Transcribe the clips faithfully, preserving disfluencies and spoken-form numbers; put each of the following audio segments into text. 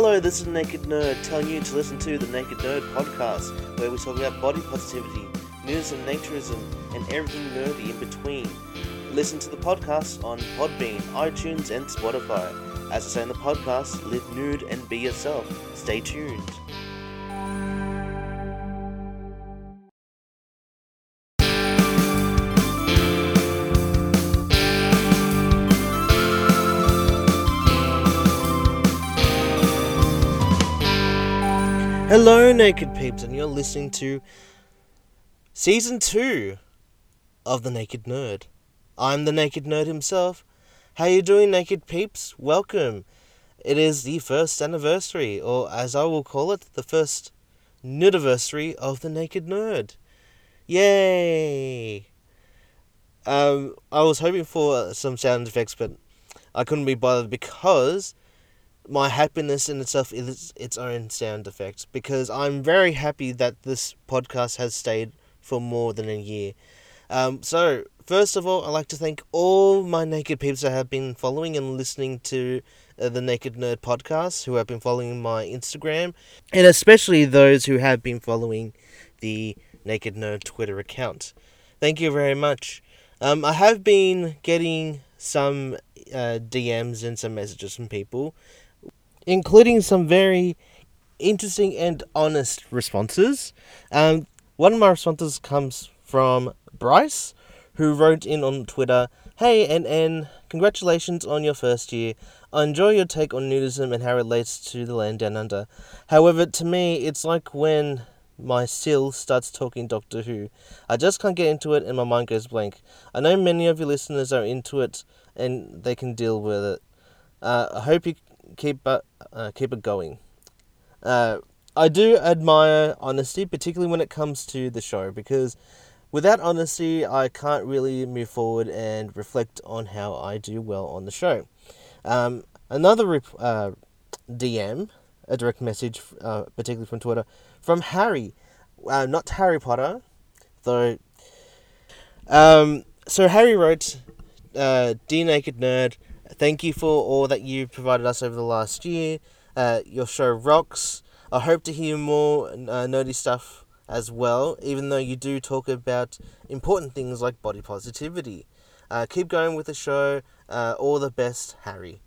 Hello, this is Naked Nerd telling you to listen to the Naked Nerd podcast, where we talk about body positivity, nudism, naturism, and everything nerdy in between. Listen to the podcast on Podbean, iTunes, and Spotify. As I say in the podcast, live nude and be yourself. Stay tuned. Hello, Naked Peeps, and you're listening to Season two of The Naked Nerd. I'm The Naked Nerd himself. How you doing, Naked Peeps? Welcome. It is the first anniversary, or as I will call it, the first nudiversary of The Naked Nerd. Yay! Um, I was hoping for some sound effects, but I couldn't be bothered because my happiness in itself is its own sound effects, because I'm very happy that this podcast has stayed for more than a year. Um, so, first of all, I'd like to thank all my Naked Peeps that have been following and listening to uh, the Naked Nerd podcast, who have been following my Instagram, and especially those who have been following the Naked Nerd Twitter account. Thank you very much. Um, I have been getting some uh, D Ms and some messages from people, including some very interesting and honest responses. Um, one of my responses comes from Bryce, who wrote in on Twitter, "Hey N N, congratulations on your first year. I enjoy your take on nudism and how it relates to the land down under. However, to me, it's like when my seal starts talking Doctor Who. I just can't get into it and my mind goes blank. I know many of your listeners are into it and they can deal with it. Uh, I hope you Keep uh, uh, keep it going. Uh, I do admire honesty, particularly when it comes to the show, because without honesty, I can't really move forward and reflect on how I do well on the show." Um, another rep- uh, D M, a direct message, uh, particularly from Twitter, from Harry. Uh, not Harry Potter, though. Um, so Harry wrote, uh, "Dear Naked Nerd, thank you for all that you've provided us over the last year. Uh, your show rocks. I hope to hear more uh, nerdy stuff as well, even though you do talk about important things like body positivity. Uh, keep going with the show. Uh, all the best, Harry."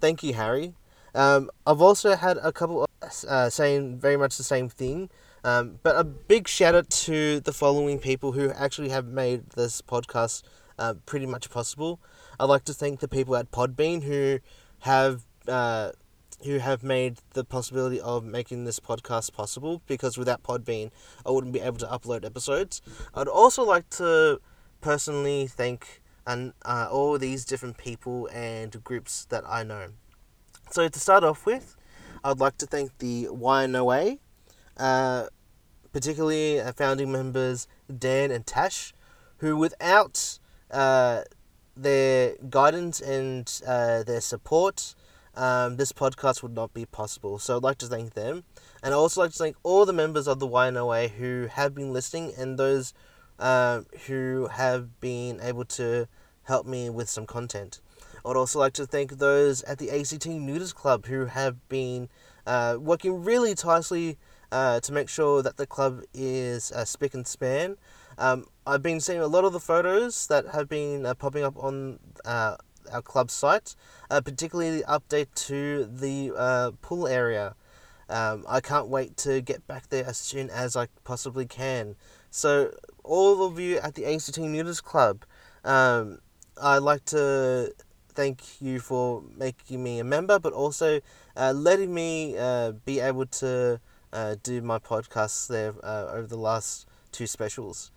Thank you, Harry. Um, I've also had a couple of, uh, saying very much the same thing, um, but a big shout out to the following people who actually have made this podcast uh, pretty much possible. I'd like to thank the people at Podbean who have uh, who have made the possibility of making this podcast possible, because without Podbean, I wouldn't be able to upload episodes. I'd also like to personally thank an, uh, all these different people and groups that I know. So to start off with, I'd like to thank the Y N O A, uh, particularly our founding members Dan and Tash, who without Uh, their guidance and uh, their support, um, this podcast would not be possible. So I'd like to thank them. And I'd also like to thank all the members of the Y N O A who have been listening, and those uh, who have been able to help me with some content. I'd also like to thank those at the A C T Nudist Club who have been uh, working really tirelessly uh, to make sure that the club is uh, spick and span. Um, I've been seeing a lot of the photos that have been uh, popping up on uh, our club site, uh, particularly the update to the uh, pool area. Um, I can't wait to get back there as soon as I possibly can. So, all of you at the A C T Nudist Club, um, I'd like to thank you for making me a member, but also uh, letting me uh, be able to uh, do my podcasts there uh, over the last two specials.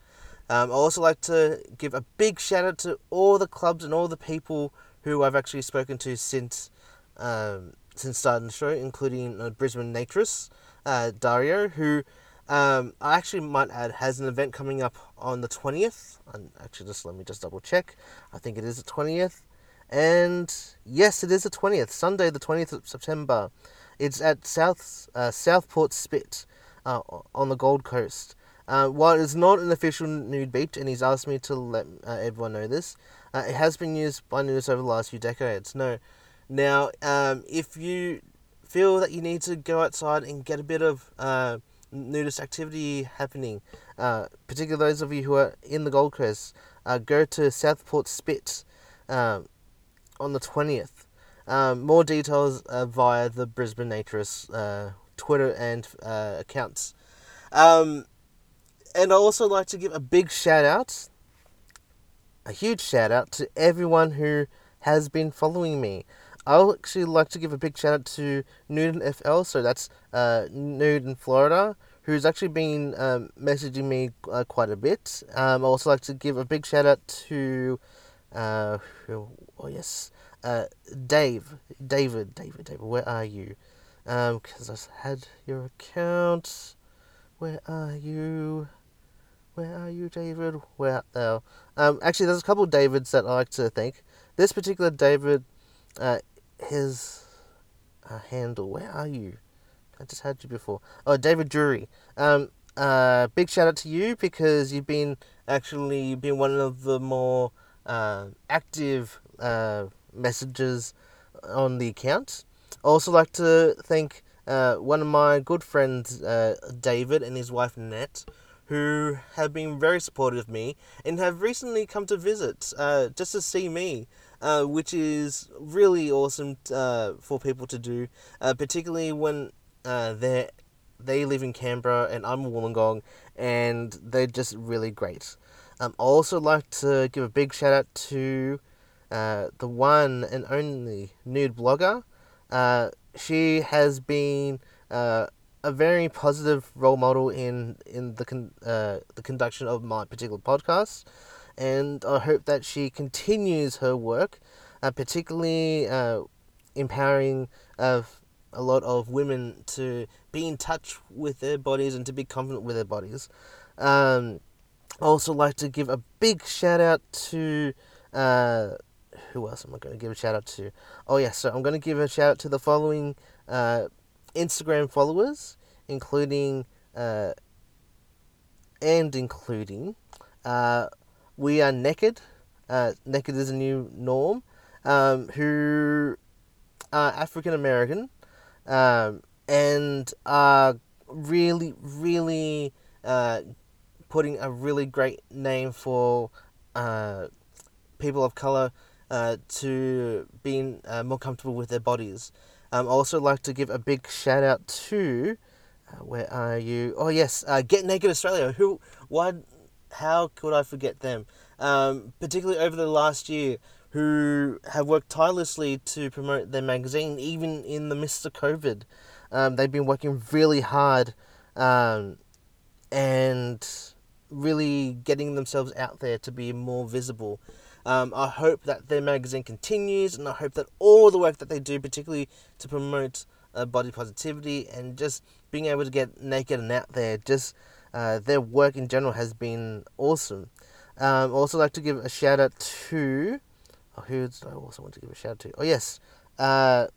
Um, I'd also like to give a big shout out to all the clubs and all the people who I've actually spoken to since um, since starting the show, including uh, Brisbane Natress, uh, Dario, who um, I actually might add has an event coming up on the twentieth. And actually, just let me just double check. I think it is the twentieth. And yes, it is the twentieth, Sunday the twentieth of September. It's at South uh, Southport Spit uh, on the Gold Coast. Uh, while it's not an official nude beach, and he's asked me to let uh, everyone know this, uh, it has been used by nudists over the last few decades. No, now um, if you feel that you need to go outside and get a bit of uh, nudist activity happening, uh, particularly those of you who are in the Gold Coast, uh, go to Southport Spit um, on the twentieth. Um, more details uh, via the Brisbane Natress uh, Twitter and uh, accounts. Um, and I'd also like to give a big shout out, a huge shout out to everyone who has been following me. I'll actually like to give a big shout out to Nudin F L, so that's uh, Nude in Florida, who's actually been um, messaging me uh, quite a bit. Um, I'd also like to give a big shout out to, uh, who, oh yes, uh, Dave, David, David, David, where are you? Um, because I had your account. Where are you? Where are you, David? Where art thou? Um, actually, there's a couple of Davids that I like to thank. This particular David, uh, his uh, handle, where are you? I just had you before. Oh, David Drury. Um, uh, big shout out to you because you've been actually been one of the more uh, active uh, messages on the account. I also like to thank uh, one of my good friends, uh, David, and his wife, Nette, who have been very supportive of me and have recently come to visit uh, just to see me, uh, which is really awesome uh, for people to do, uh, particularly when uh, they they live in Canberra and I'm Wollongong, and they're just really great. Um, I also like to give a big shout out to uh, the one and only nude blogger. Uh, she has been uh, a very positive role model in in the con- uh, the conduction of my particular podcast, and I hope that she continues her work, uh, particularly uh, empowering uh, a lot of women to be in touch with their bodies and to be confident with their bodies. Um, I also like to give a big shout out to. Uh, Who else am I going to give a shout out to? Oh yeah, so I'm going to give a shout out to the following uh, Instagram followers, including uh, and including uh, we are naked. Uh, naked is a new norm. Um, who are African American, um, and are really, really uh, putting a really great name for uh, people of color. Uh, to being uh, more comfortable with their bodies. Um, I also like to give a big shout out to, uh, where are you? Oh yes, uh, Get Naked Australia. Who? Why? How could I forget them? Um, particularly over the last year, who have worked tirelessly to promote their magazine, even in the midst of COVID. Um, they've been working really hard, um, and really getting themselves out there to be more visible. Um, I hope that their magazine continues, and I hope that all the work that they do, particularly to promote uh, body positivity and just being able to get naked and out there, just uh, their work in general has been awesome. Um, I also like to give a shout out to, oh, who did I also want to give a shout out to? Oh yes, uh,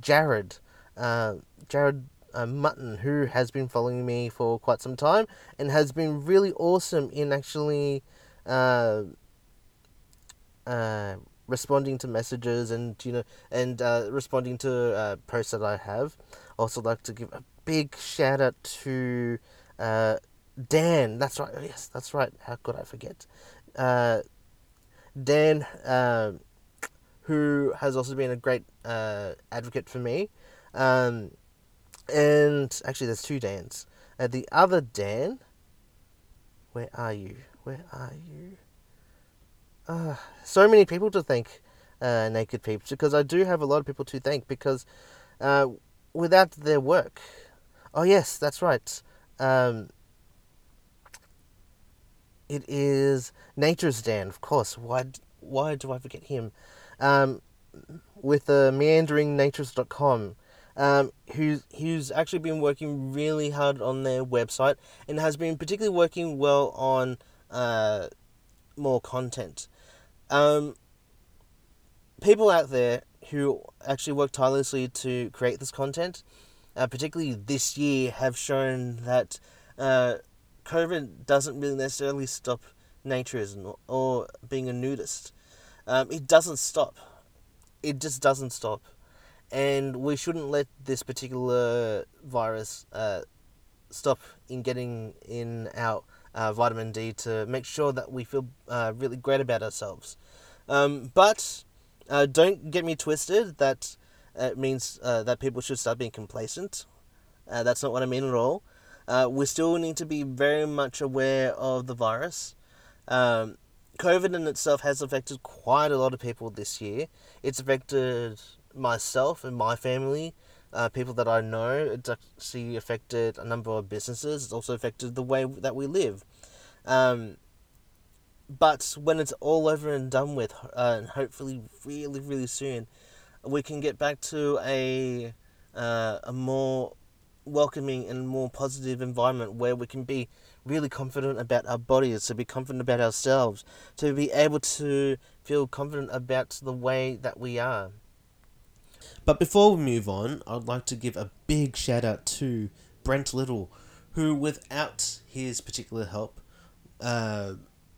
Jared, uh, Jared uh, Mutton, who has been following me for quite some time and has been really awesome in actually... Uh, Uh, responding to messages and you know and uh, responding to uh, posts that I have. Also, like to give a big shout out to uh, Dan. That's right. Yes, that's right. How could I forget? Uh, Dan, uh, who has also been a great uh, advocate for me. Um, and actually, there's two Dans. Uh, the other Dan. Where are you? Where are you? Uh, so many people to thank, uh, Naked Peeps, because I do have a lot of people to thank, because uh, without their work... Oh yes, that's right. Um, it is Nature's Dan, of course. Why Why do I forget him? Um, with uh, meandering naturist dot com, um, who's, who's actually been working really hard on their website, and has been particularly working well on uh, more content. Um, people out there who actually work tirelessly to create this content, uh, particularly this year, have shown that uh, COVID doesn't really necessarily stop naturism or, or being a nudist. Um, it doesn't stop. It just doesn't stop. and we shouldn't let this particular virus uh, stop in getting in our uh, vitamin D to make sure that we feel uh, really great about ourselves. Um, but uh, don't get me twisted, that it means uh, that people should start being complacent. Uh, that's not what I mean at all. Uh, we still need to be very much aware of the virus. Um, COVID in itself has affected quite a lot of people this year. It's affected myself and my family, uh, people that I know. It's actually affected a number of businesses. It's also affected the way that we live. Um, but when it's all over and done with, uh, and hopefully really, really soon, we can get back to a uh, a more welcoming and more positive environment where we can be really confident about our bodies, to be confident about ourselves, to be able to feel confident about the way that we are. But before we move on, I'd like to give a big shout out to Brent Little, who without his particular help, uh,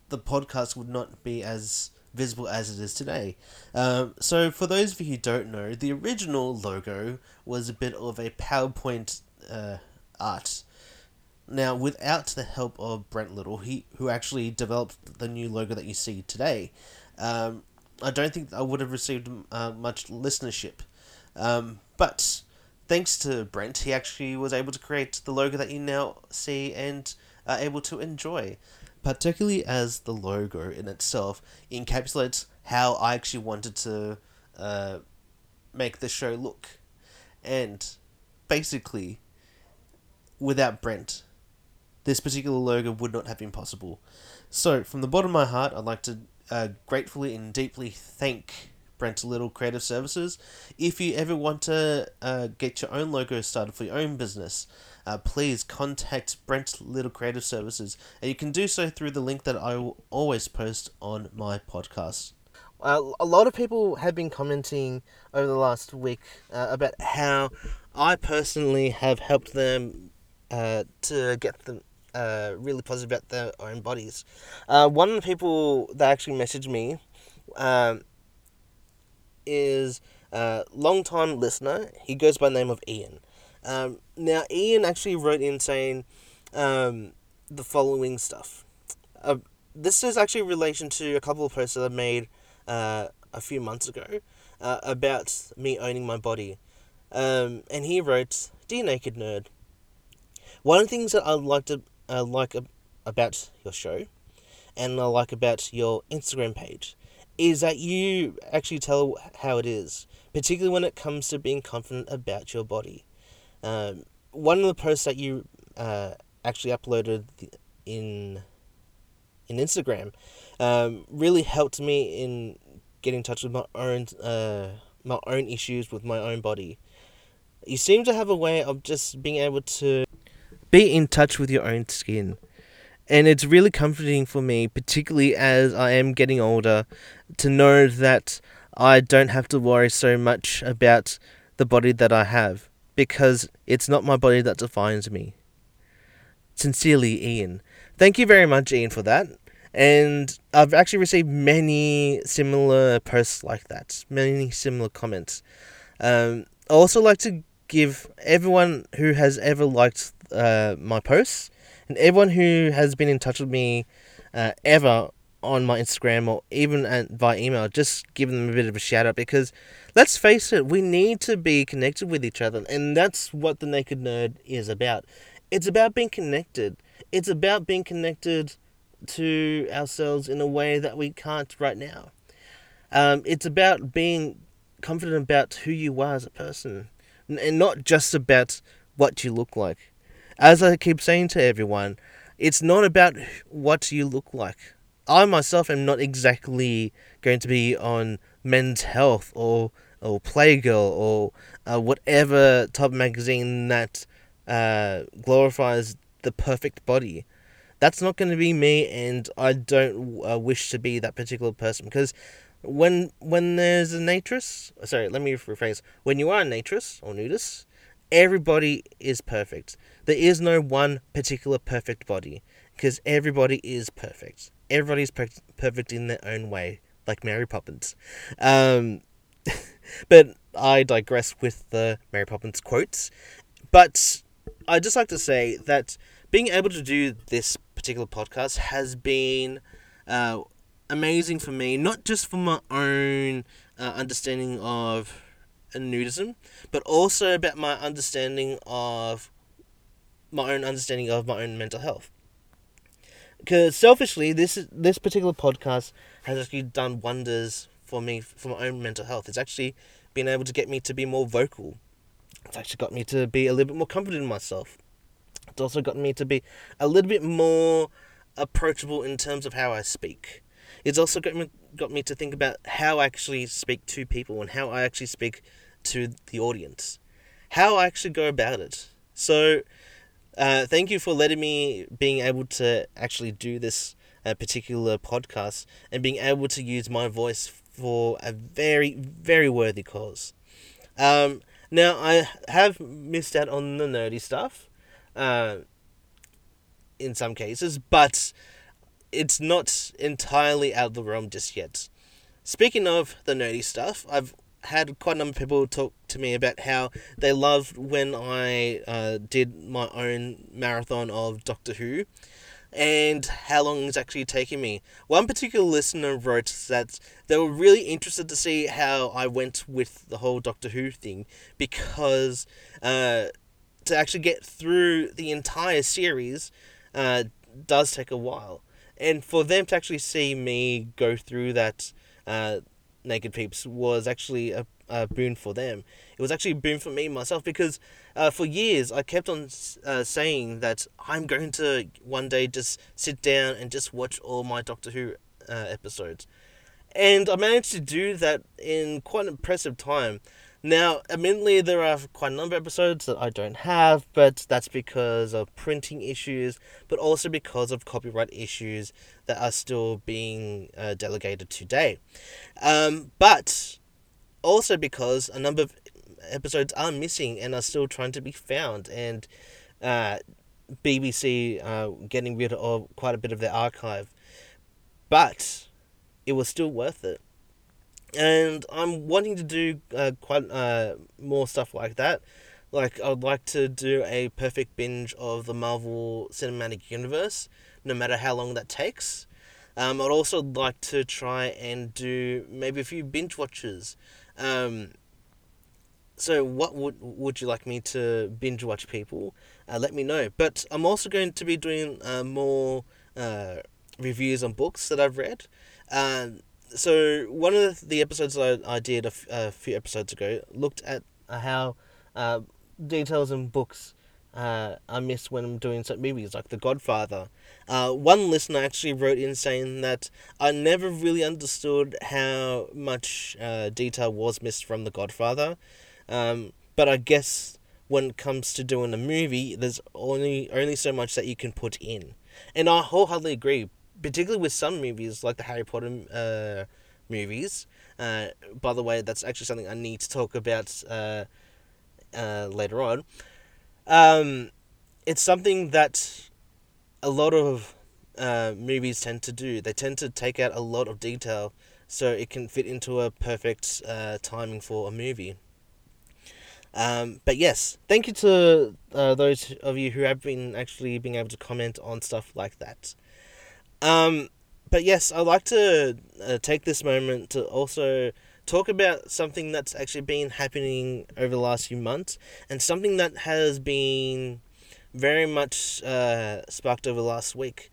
the podcast would not be as visible as it is today. Um, so for those of you who don't know, the original logo was a bit of a PowerPoint uh, art. Now, without the help of Brent Little, he who actually developed the new logo that you see today, um, I don't think I would have received uh, much listenership. Um, but thanks to Brent, he actually was able to create the logo that you now see and are able to enjoy, particularly as the logo in itself encapsulates how I actually wanted to uh, make the show look. And basically, without Brent, this particular logo would not have been possible. So, from the bottom of my heart, I'd like to uh, gratefully and deeply thank Brent Little Creative Services. If you ever want to uh, get your own logo started for your own business, uh, please contact Brent Little Creative Services, and you can do so through the link that I will always post on my podcast. Uh, a lot of people have been commenting over the last week uh, about how I personally have helped them uh, to get them uh, really positive about their own bodies. Uh, one of the people that actually messaged me um, is a long-time listener. He goes by the name of Ian. Um, now, Ian actually wrote in saying um, the following stuff. Uh, this is actually in relation to a couple of posts that I made uh, a few months ago uh, about me owning my body. Um, and he wrote, "Dear Naked Nerd, one of the things that I like to uh, like ab- about your show, and I like about your Instagram page, is that you actually tell how it is, particularly when it comes to being confident about your body. Um, one of the posts that you uh, actually uploaded in in Instagram um, really helped me in getting in touch with my own uh, my own issues with my own body. You seem to have a way of just being able to be in touch with your own skin. And it's really comforting for me, particularly as I am getting older, to know that I don't have to worry so much about the body that I have, because it's not my body that defines me. Sincerely, Ian." Thank you very much, Ian, for that. And I've actually received many similar posts like that, many similar comments. Um, I also like to give everyone who has ever liked uh, my posts, and everyone who has been in touch with me uh, ever on my Instagram or even at, via email, just give them a bit of a shout out, because let's face it, we need to be connected with each other, and that's what the Naked Nerd is about. It's about being connected. It's about being connected to ourselves in a way that we can't right now. Um, it's about being confident about who you are as a person, and not just about what you look like. As I keep saying to everyone, it's not about what you look like. I myself am not exactly going to be on Men's Health or or Playgirl or uh, whatever type of magazine that uh, glorifies the perfect body. That's not going to be me, and I don't uh, wish to be that particular person, because when when there's a naturist, sorry, let me rephrase, when you are a naturist or nudist, everybody is perfect. There is no one particular perfect body, because everybody is perfect. Everybody's per- perfect in their own way, like Mary Poppins. Um, but I digress with the Mary Poppins quotes, but I'd just like to say that being able to do this particular podcast has been uh, amazing for me, not just for my own uh, understanding of nudism, but also about my understanding of my own understanding of my own mental health. Because selfishly, this is, this particular podcast has actually done wonders for me, for my own mental health. It's actually been able to get me to be more vocal. It's actually got me to be a little bit more confident in myself. It's also gotten me to be a little bit more approachable in terms of how I speak. It's also got me, got me to think about how I actually speak to people and how I actually speak to the audience, how I actually go about it. So Uh, thank you for letting me being able to actually do this uh, particular podcast and being able to use my voice for a very, very worthy cause. Um, now, I have missed out on the nerdy stuff uh, in some cases, but it's not entirely out of the realm just yet. Speaking of the nerdy stuff, I've had quite a number of people talk to me about how they loved when I uh, did my own marathon of Doctor Who and how long it's actually taken me. One particular listener wrote that they were really interested to see how I went with the whole Doctor Who thing, because uh, to actually get through the entire series uh, does take a while. And for them to actually see me go through that uh Naked Peeps was actually a, a boon for them. It was actually a boon for me myself, because uh, for years I kept on uh, saying that I'm going to one day just sit down and just watch all my Doctor Who uh, episodes. And I managed to do that in quite an impressive time. Now, admittedly, there are quite a number of episodes that I don't have, but that's because of printing issues, but also because of copyright issues that are still being uh, delegated today. Um, but also because a number of episodes are missing and are still trying to be found, and uh, B B C uh, getting rid of quite a bit of their archive. But it was still worth it. And I'm wanting to do uh, quite uh, more stuff like that. Like, I would like to do a perfect binge of the Marvel Cinematic Universe, no matter how long that takes. Um, I'd also like to try and do maybe a few binge watches. Um, so what would would you like me to binge watch, people? Uh, let me know. But I'm also going to be doing uh, more uh, reviews on books that I've read. Um... So, one of the episodes I, I did a, f- a few episodes ago looked at how uh, details in books uh, are missed when I'm doing certain movies, like The Godfather. Uh, one listener actually wrote in saying that I never really understood how much uh, detail was missed from The Godfather, um, but I guess when it comes to doing a movie, there's only, only so much that you can put in. And I wholeheartedly agree. Particularly with some movies, like the Harry Potter uh, movies. Uh, by the way, that's actually something I need to talk about uh, uh, later on. Um, it's something that a lot of uh, movies tend to do. They tend to take out a lot of detail so it can fit into a perfect uh, timing for a movie. Um, but yes, thank you to uh, those of you who have been actually being able to comment on stuff like that. Um, but yes, I'd like to uh, take this moment to also talk about something that's actually been happening over the last few months, and something that has been very much uh, sparked over the last week.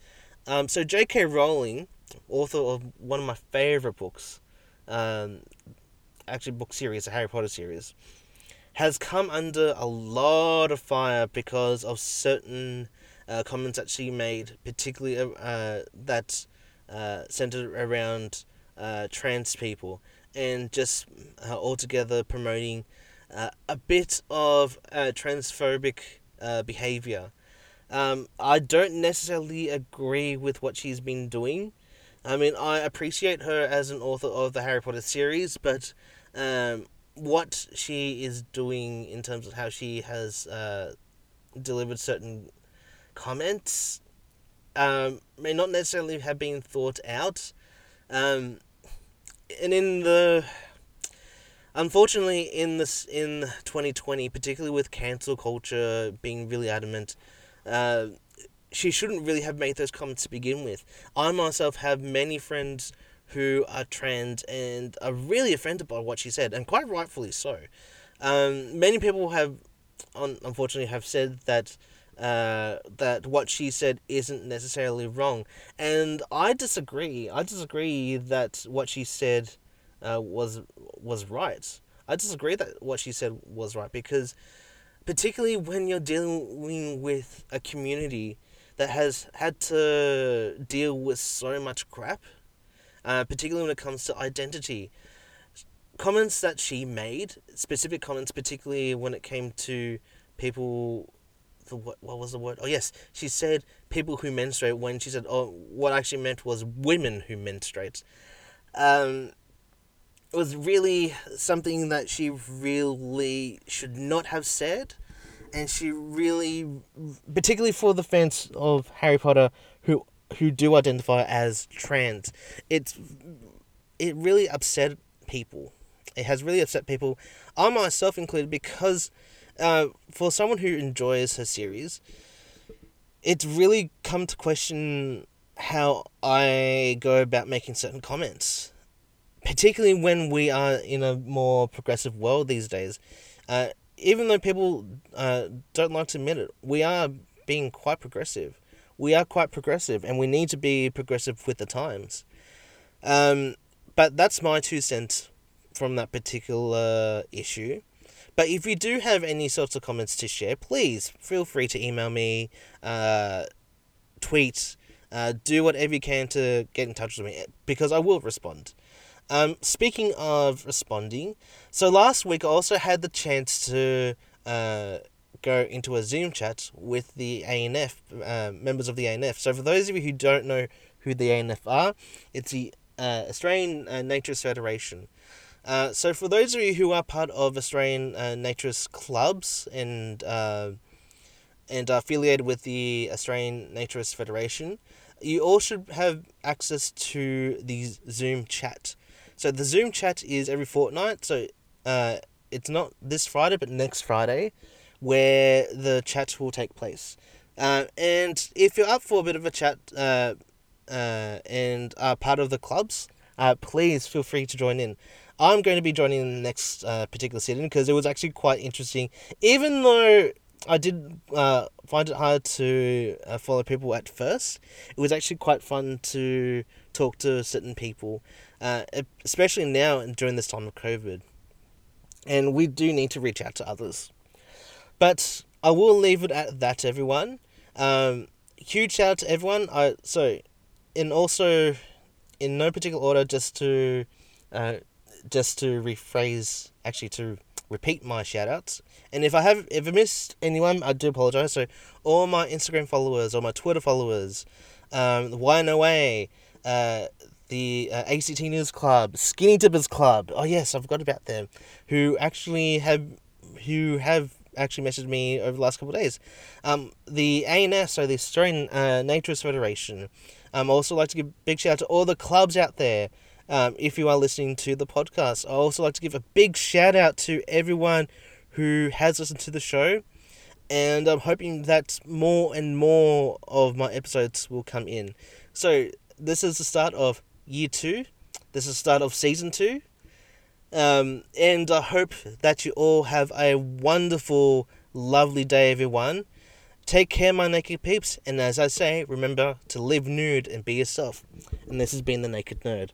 Um, so J K Rowling, author of one of my favourite books, um, actually book series, the Harry Potter series, has come under a lot of fire because of certain Uh, comments that she made, particularly uh, that uh, centered around uh, trans people, and just uh, altogether promoting uh, a bit of uh, transphobic uh, behavior. Um, I don't necessarily agree with what she's been doing. I mean, I appreciate her as an author of the Harry Potter series, but um, what she is doing in terms of how she has uh, delivered certain comments um, may not necessarily have been thought out, um, and in the Unfortunately, in this in twenty twenty, particularly with cancel culture being really adamant, uh, she shouldn't really have made those comments to begin with. I myself have many friends who are trans and are really offended by what she said, and quite rightfully so. Um, many people have, un- unfortunately, have said that uh, that what she said isn't necessarily wrong, and I disagree. I disagree that what she said uh, was was right. I disagree that what she said was right, because particularly when you're dealing with a community that has had to deal with so much crap, uh, particularly when it comes to identity. Comments that she made, specific comments, particularly when it came to people, the, what, what was the word? Oh yes, she said people who menstruate, when she said, oh, what I actually meant was women who menstruate. Um, it was really something that she really should not have said, and she really, particularly for the fans of Harry Potter who who do identify as trans, it's it really upset people. It has really upset people, I myself included, because uh, for someone who enjoys her series, it's really come to question how I go about making certain comments, particularly when we are in a more progressive world these days. Uh, even though people uh, don't like to admit it, we are being quite progressive. We are quite progressive, and we need to be progressive with the times. Um, but that's my two cents from that particular issue. But if you do have any sorts of comments to share, please feel free to email me, uh, tweet, uh, do whatever you can to get in touch with me, because I will respond. Um, speaking of responding, so last week I also had the chance to uh, go into a Zoom chat with the A N F, uh, members of the A N F. So for those of you who don't know who the A N F are, it's the uh, Australian uh, Naturist Federation. Uh, so for those of you who are part of Australian uh, Naturist Clubs and uh, and are affiliated with the Australian Naturist Federation, you all should have access to the Zoom chat. So the Zoom chat is every fortnight, so uh, it's not this Friday, but next Friday, where the chat will take place. Uh, and if you're up for a bit of a chat uh, uh, and are part of the clubs, uh, please feel free to join in. I'm going to be joining in the next uh, particular sitting, because it was actually quite interesting. Even though I did uh, find it hard to uh, follow people at first, it was actually quite fun to talk to certain people, uh, especially now and during this time of COVID. And we do need to reach out to others. But I will leave it at that, everyone. Um, huge shout out to everyone. I so, and also, in no particular order, just to... Uh, just to rephrase, actually to repeat my shout-outs. And if I have if I missed anyone, I do apologise. So all my Instagram followers, all my Twitter followers, um, the Y N O A, uh, the uh, A C T Nudist Club, Skinny Dippers Club, oh yes, I forgot about them, who actually have, who have actually messaged me over the last couple of days. Um, the A N S, so the Australian uh, Naturist Federation. Um, I also like to give a big shout-out to all the clubs out there. Um, if you are listening to the podcast, I also like to give a big shout out to everyone who has listened to the show, and I'm hoping that more and more of my episodes will come in. So this is the start of year two. This is the start of season two. Um, and I hope that you all have a wonderful, lovely day, everyone. Take care, my naked peeps. And as I say, remember to live nude and be yourself. And this has been the Naked Nerd.